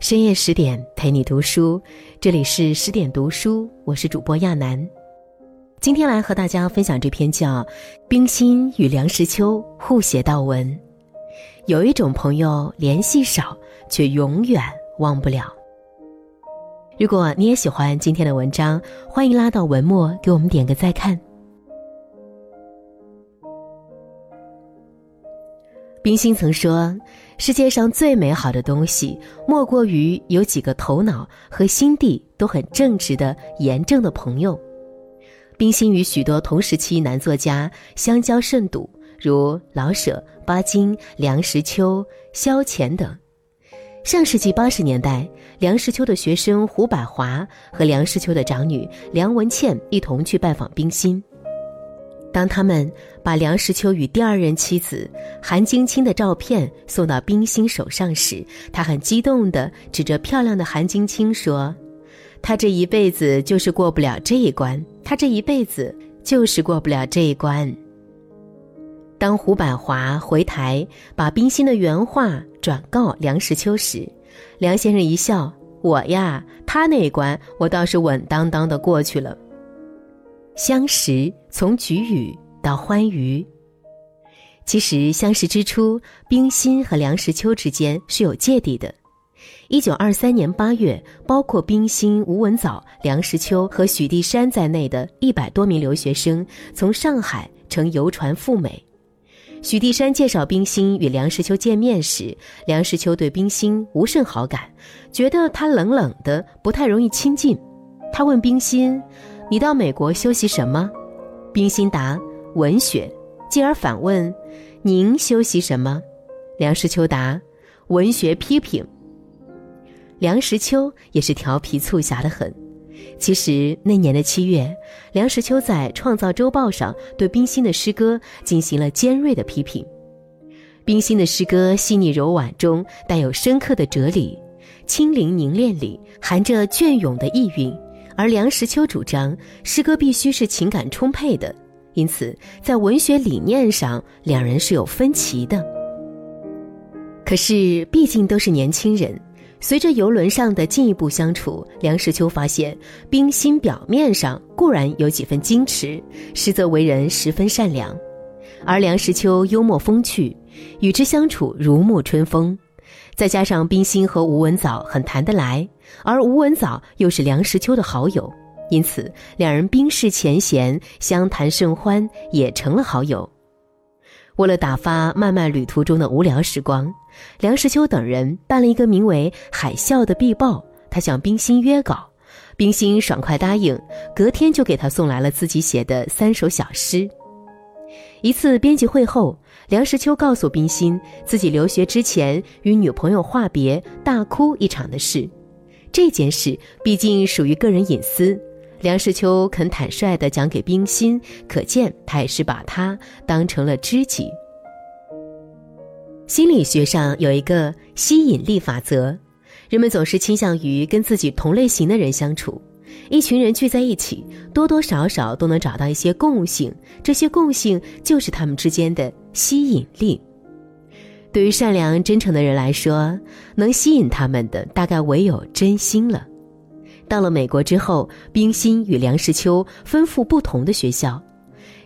深夜10点陪你读书，这里是10点读书，我是主播亚楠。今天来和大家分享这篇叫《冰心与梁实秋互写悼文》。有一种朋友联系少，却永远忘不了。如果你也喜欢今天的文章，欢迎拉到文末给我们点个再看。冰心曾说，世界上最美好的东西，莫过于有几个头脑和心地都很正直的严正的朋友。冰心与许多同时期男作家相交甚笃，如老舍、巴金、梁实秋、萧乾等。上世纪80年代，梁实秋的学生胡百华和梁实秋的长女梁文倩一同去拜访冰心。当他们把梁实秋与第二任妻子韩晶清的照片送到冰心手上时，他很激动地指着漂亮的韩晶清说，他这一辈子就是过不了这一关，他这一辈子就是过不了这一关。当胡百华回台把冰心的原话转告梁实秋时，梁先生一笑，我呀，他那一关我倒是稳当当的过去了。相识从龃语到欢愉。其实相识之初，冰心和梁实秋之间是有芥蒂的。1923年8月，包括冰心、吴文藻、梁实秋和许地山在内的100多名留学生从上海乘游船赴美。许地山介绍冰心与梁实秋见面时，梁实秋对冰心无甚好感，觉得他冷冷的，不太容易亲近。他问冰心，你到美国修习什么？冰心答，文学。进而反问，您修习什么？梁实秋答，文学批评。梁实秋也是调皮促狭得很。其实那年的7月，梁实秋在《创造周报》上对冰心的诗歌进行了尖锐的批评。冰心的诗歌细腻柔婉中带有深刻的哲理，清灵凝练里含着隽永的意蕴。而梁实秋主张诗歌必须是情感充沛的，因此在文学理念上两人是有分歧的。可是毕竟都是年轻人，随着邮轮上的进一步相处，梁实秋发现冰心表面上固然有几分矜持，实则为人十分善良，而梁实秋幽默风趣，与之相处如沐春风。再加上冰心和吴文藻很谈得来，而吴文藻又是梁实秋的好友，因此两人冰释前嫌，相谈甚欢，也成了好友。为了打发漫漫旅途中的无聊时光，梁实秋等人办了一个名为《海啸》的壁报，他向冰心约稿，冰心爽快答应，隔天就给他送来了自己写的3首小诗。一次编辑会后，梁实秋告诉冰心自己留学之前与女朋友话别大哭一场的事。这件事毕竟属于个人隐私，梁实秋肯坦率地讲给冰心，可见他也是把他当成了知己。心理学上有一个吸引力法则，人们总是倾向于跟自己同类型的人相处。一群人聚在一起，多多少少都能找到一些共性，这些共性就是他们之间的吸引力。对于善良真诚的人来说，能吸引他们的大概唯有真心了。到了美国之后，冰心与梁实秋分赴不同的学校，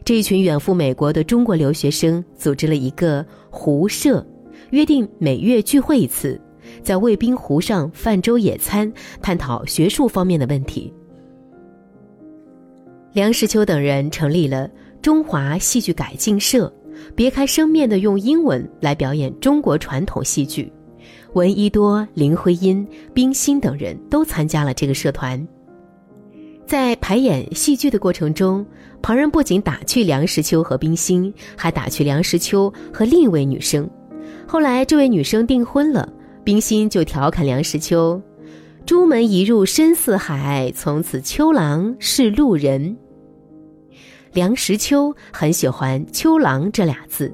这一群远赴美国的中国留学生组织了一个湖社，约定每月聚会一次，在卫兵湖上泛舟野餐，探讨学术方面的问题。梁实秋等人成立了中华戏剧改进社，别开生面地用英文来表演中国传统戏剧。闻一多、林徽因、冰心等人都参加了这个社团。在排演戏剧的过程中，旁人不仅打趣梁实秋和冰心，还打趣梁实秋和另一位女生。后来这位女生订婚了，冰心就调侃梁实秋，朱门一入深似海，从此秋郎是路人。梁实秋很喜欢秋郎这俩字，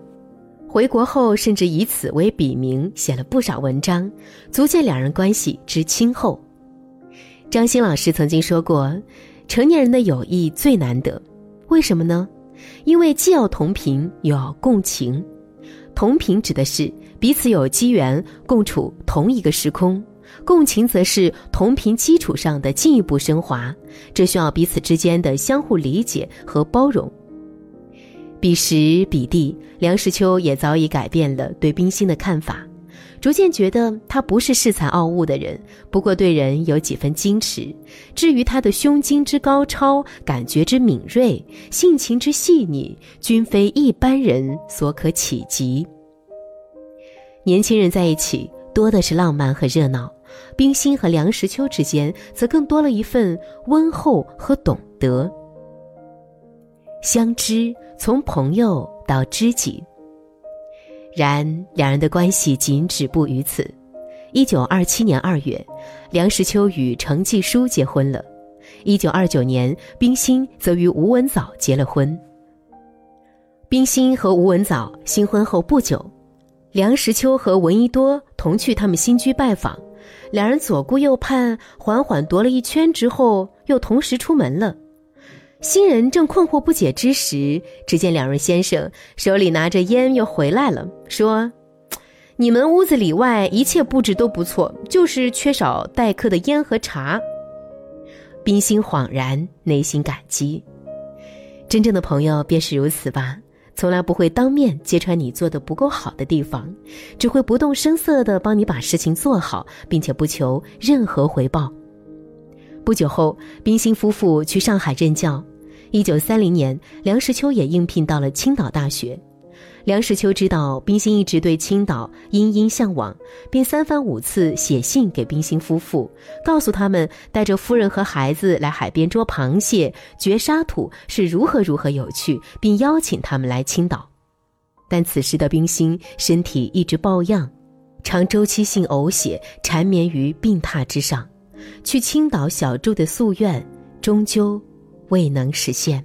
回国后甚至以此为笔名写了不少文章，足见两人关系之亲厚。张欣老师曾经说过，成年人的友谊最难得，为什么呢？因为既要同频又要共情。同频指的是彼此有机缘共处同一个时空，共情则是同频基础上的进一步升华，这需要彼此之间的相互理解和包容。彼时彼地，梁实秋也早已改变了对冰心的看法，逐渐觉得他不是恃才傲物的人，不过对人有几分矜持。至于他的胸襟之高超，感觉之敏锐，性情之细腻，均非一般人所可企及。年轻人在一起多的是浪漫和热闹，冰心和梁实秋之间则更多了一份温厚和懂得。相知，从朋友到知己，然两人的关系仅止步于此。1927年2月，梁实秋与程继书结婚了。1929年，冰心则与吴文藻结了婚。冰心和吴文藻新婚后不久，梁实秋和闻一多同去他们新居拜访，两人左顾右盼，缓缓踱了一圈之后，又同时出门了。新人正困惑不解之时，只见两位先生手里拿着烟又回来了，说：“你们屋子里外一切布置都不错，就是缺少待客的烟和茶。”冰心恍然，内心感激。真正的朋友便是如此吧，从来不会当面揭穿你做得不够好的地方，只会不动声色地帮你把事情做好，并且不求任何回报。不久后，冰心夫妇去上海任教。1930年，梁实秋也应聘到了青岛大学。梁实秋知道冰心一直对青岛殷殷向往，便三番五次写信给冰心夫妇，告诉他们带着夫人和孩子来海边捉螃蟹、掘沙土是如何有趣，并邀请他们来青岛。但此时的冰心身体一直抱恙，常周期性呕血，缠绵于病榻之上。去青岛小住的夙愿终究未能实现。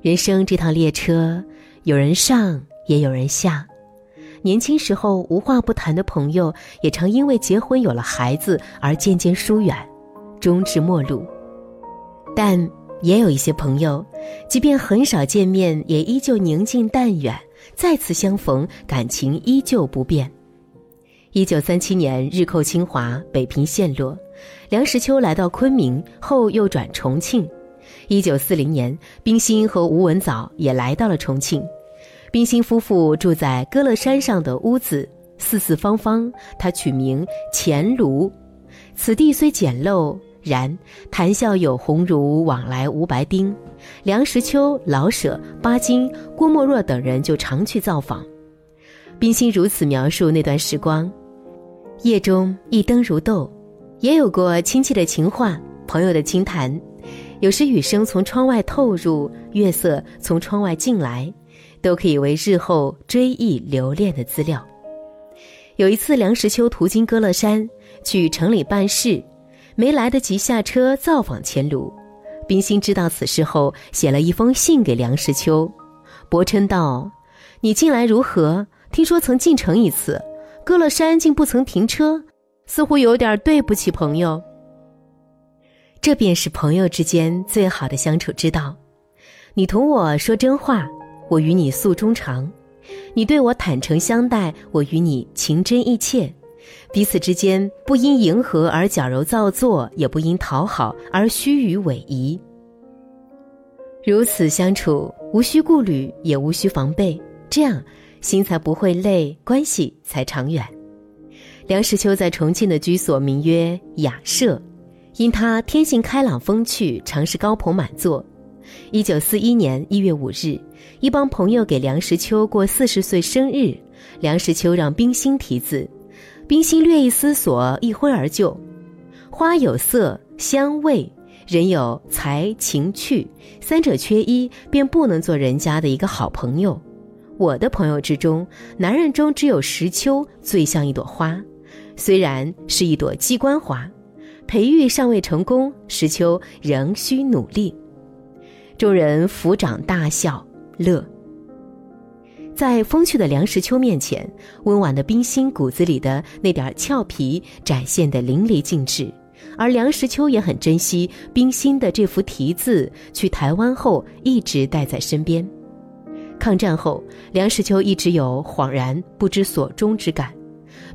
人生这趟列车，有人上也有人下，年轻时候无话不谈的朋友，也常因为结婚有了孩子而渐渐疏远，终至陌路。但也有一些朋友，即便很少见面，也依旧宁静淡远，再次相逢，感情依旧不变。1937年，日寇侵华，北平陷落，梁实秋来到昆明，后又转重庆。1940年，冰心和吴文藻也来到了重庆。冰心夫妇住在歌乐山上的屋子，四四方方，他取名钱炉。此地虽简陋，然谈笑有鸿儒，往来无白丁。梁实秋、老舍、巴金、郭沫若等人就常去造访。冰心如此描述那段时光：夜中一灯如豆，也有过亲戚的情话，朋友的轻谈，有时雨声从窗外透入，月色从窗外进来，都可以为日后追忆留恋的资料。有一次，梁实秋途经歌乐山，去城里办事，没来得及下车造访钱炉。冰心知道此事后，写了一封信给梁实秋，驳称道：“你近来如何？听说曾进城一次，歌乐山竟不曾停车，似乎有点对不起朋友。”这便是朋友之间最好的相处之道。你同我说真话，我与你诉衷肠；你对我坦诚相待，我与你情真意切。彼此之间不因迎合而矫揉造作，也不因讨好而虚与委蛇。如此相处，无需顾虑，也无需防备，这样心才不会累，关系才长远。梁实秋在重庆的居所名曰雅舍，因他天性开朗风趣，常是高朋满座。1941年1月5日，一帮朋友给梁实秋过40岁生日，梁实秋让冰心题字，冰心略一思索，一挥而就：“花有色香味，人有才情趣，三者缺一，便不能做人家的一个好朋友。我的朋友之中，男人中只有石秋最像一朵花，虽然是一朵鸡冠花，培育尚未成功，石秋仍需努力。”众人抚掌大笑乐。在风趣的梁实秋面前，温婉的冰心骨子里的那点俏皮展现得淋漓尽致，而梁实秋也很珍惜冰心的这幅题字，去台湾后一直带在身边。抗战后，梁实秋一直有恍然不知所终之感。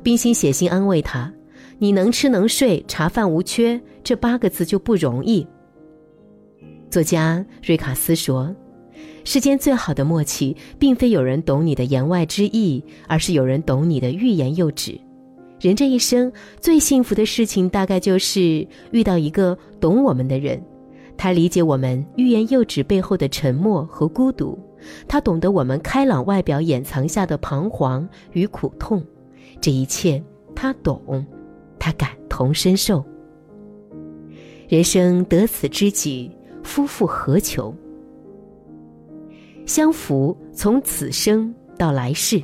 冰心写信安慰他，你能吃能睡，茶饭无缺，这8个字就不容易。作家瑞卡斯说，世间最好的默契，并非有人懂你的言外之意，而是有人懂你的欲言又止。人这一生最幸福的事情，大概就是遇到一个懂我们的人，他理解我们欲言又止背后的沉默和孤独，他懂得我们开朗外表掩藏下的彷徨与苦痛，这一切他懂，他感同身受。人生得此知己，夫复何求？相扶从此生到来世。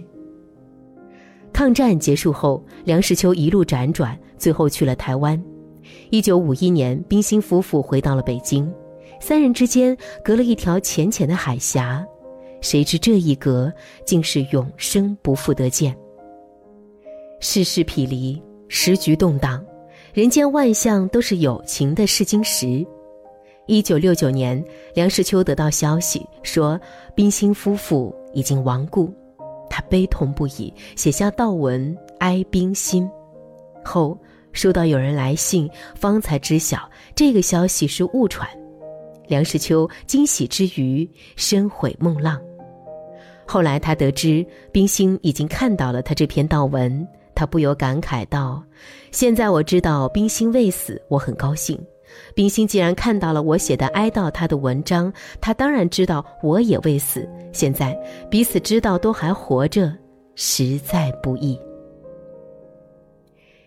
抗战结束后，梁实秋一路辗转，最后去了台湾。1951年，冰心夫妇回到了北京，三人之间隔了一条浅浅的海峡，谁知这一隔竟是永生不复得见。世事匹离，时局动荡，人间万象都是友情的试金石。1969年，梁实秋得到消息说冰心夫妇已经亡故，他悲痛不已，写下悼文哀冰心。后收到有人来信，方才知晓这个消息是误传。梁实秋惊喜之余，深悔孟浪。后来他得知冰心已经看到了他这篇悼文，他不由感慨道：现在我知道冰心未死，我很高兴。冰心既然看到了我写的哀悼他的文章，他当然知道我也未死，现在彼此知道都还活着，实在不易。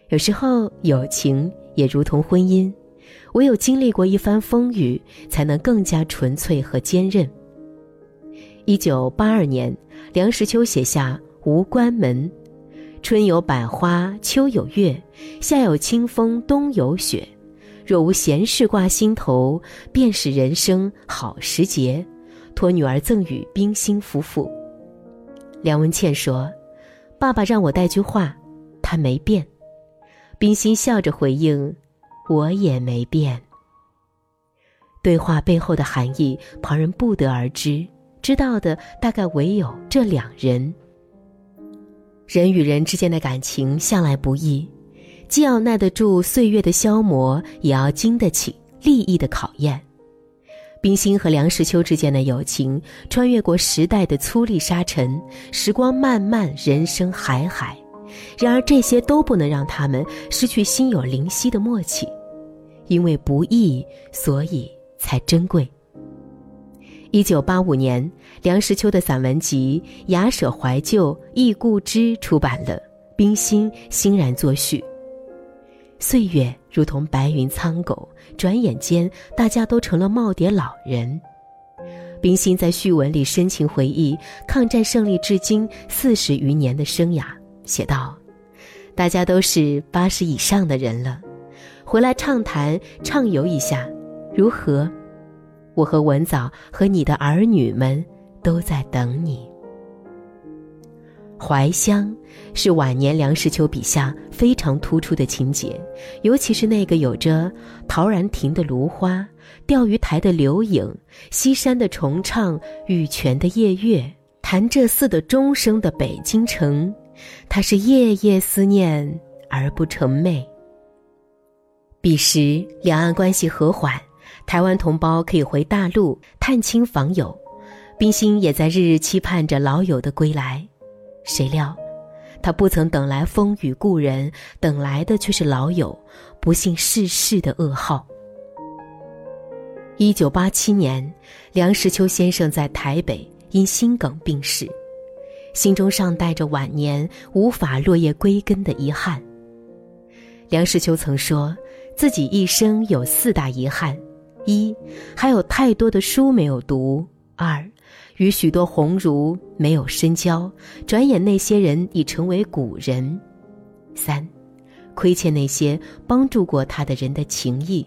有时候友情也如同婚姻，唯有经历过一番风雨，才能更加纯粹和坚韧。1982年，梁实秋写下《无关门》：春有百花，秋有月，夏有清风，冬有雪。若无闲事挂心头，便是人生好时节。托女儿赠与冰心夫妇。梁文倩说：爸爸让我带句话，他没变。冰心笑着回应：我也没变。对话背后的含义，旁人不得而知，知道的大概唯有这两人。人与人之间的感情向来不易，既要耐得住岁月的消磨，也要经得起利益的考验。冰心和梁实秋之间的友情，穿越过时代的粗砺沙尘，时光漫漫，人生海海。然而这些都不能让他们失去心有灵犀的默契，因为不易，所以才珍贵。1985年，梁实秋的散文集《雅舍怀旧忆故知》出版了，冰心欣然作序。岁月如同白云苍狗，转眼间大家都成了耄耋老人。冰心在序文里深情回忆抗战胜利至今40余年的生涯，写道：大家都是80以上的人了，回来畅谈畅游一下如何？我和文藻和你的儿女们都在等你。怀乡是晚年梁实秋笔下非常突出的情节，尤其是那个有着陶然亭的芦花、钓鱼台的柳影、西山的重唱、玉泉的夜月、潭柘寺的钟声的北京城，他是夜夜思念而不成寐。彼时两岸关系和缓，台湾同胞可以回大陆探亲访友，冰心也在日日期盼着老友的归来。谁料他不曾等来风雨故人，等来的却是老友不幸逝世的噩耗。1987年，梁实秋先生在台北因心梗病逝，心中尚带着晚年无法落叶归根的遗憾。梁实秋曾说自己一生有4大遗憾：1. 还有太多的书没有读； 2. 与许多鸿儒没有深交，转眼那些人已成为古人； 3. 亏欠那些帮助过他的人的情谊；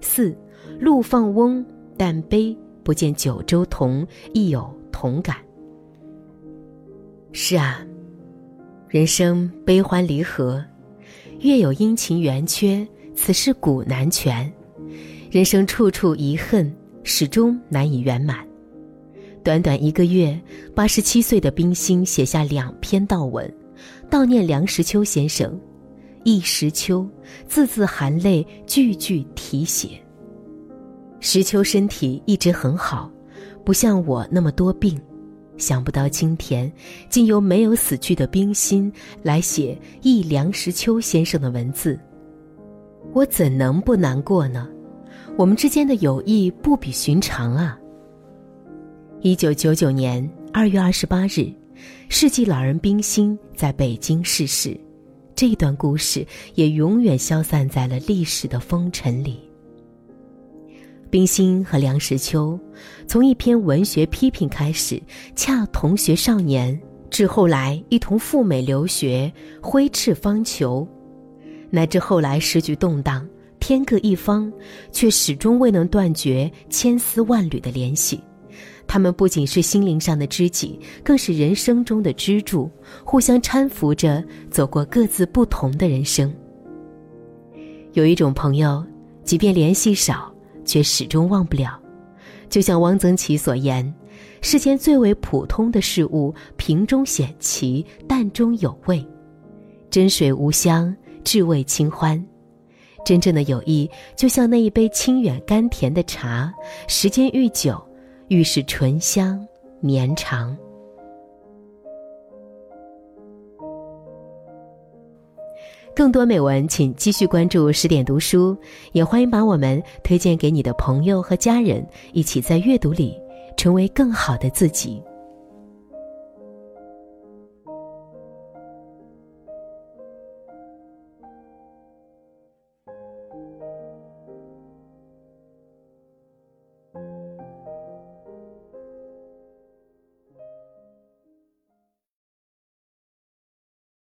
4. 路放翁但悲，不见九州同，亦有同感。是啊，人生悲欢离合，月有阴晴圆缺，此事古难全。人生处处遗恨，始终难以圆满。短短1个月，87岁的冰心写下2篇悼文，悼念梁实秋先生，一时秋，字字含泪，句句啼血。石秋身体一直很好，不像我那么多病，想不到今天竟由没有死去的冰心来写忆梁实秋先生的文字，我怎能不难过呢？我们之间的友谊不比寻常啊。1999年2月28日，世纪老人冰心在北京逝世，这段故事也永远消散在了历史的风尘里。冰心和梁实秋从一篇文学批评开始，恰同学少年，至后来一同赴美留学，挥斥方遒，乃至后来时局动荡，天各一方，却始终未能断绝千丝万缕的联系。他们不仅是心灵上的知己，更是人生中的支柱，互相搀扶着走过各自不同的人生。有一种朋友，即便联系少，却始终忘不了，就像汪曾祺所言，世间最为普通的事物，瓶中显奇，淡中有味，真水无香，至味清欢。真正的友谊就像那一杯清远甘甜的茶，时间愈久，愈是醇香绵长。更多美文请继续关注十点读书，也欢迎把我们推荐给你的朋友和家人，一起在阅读里成为更好的自己。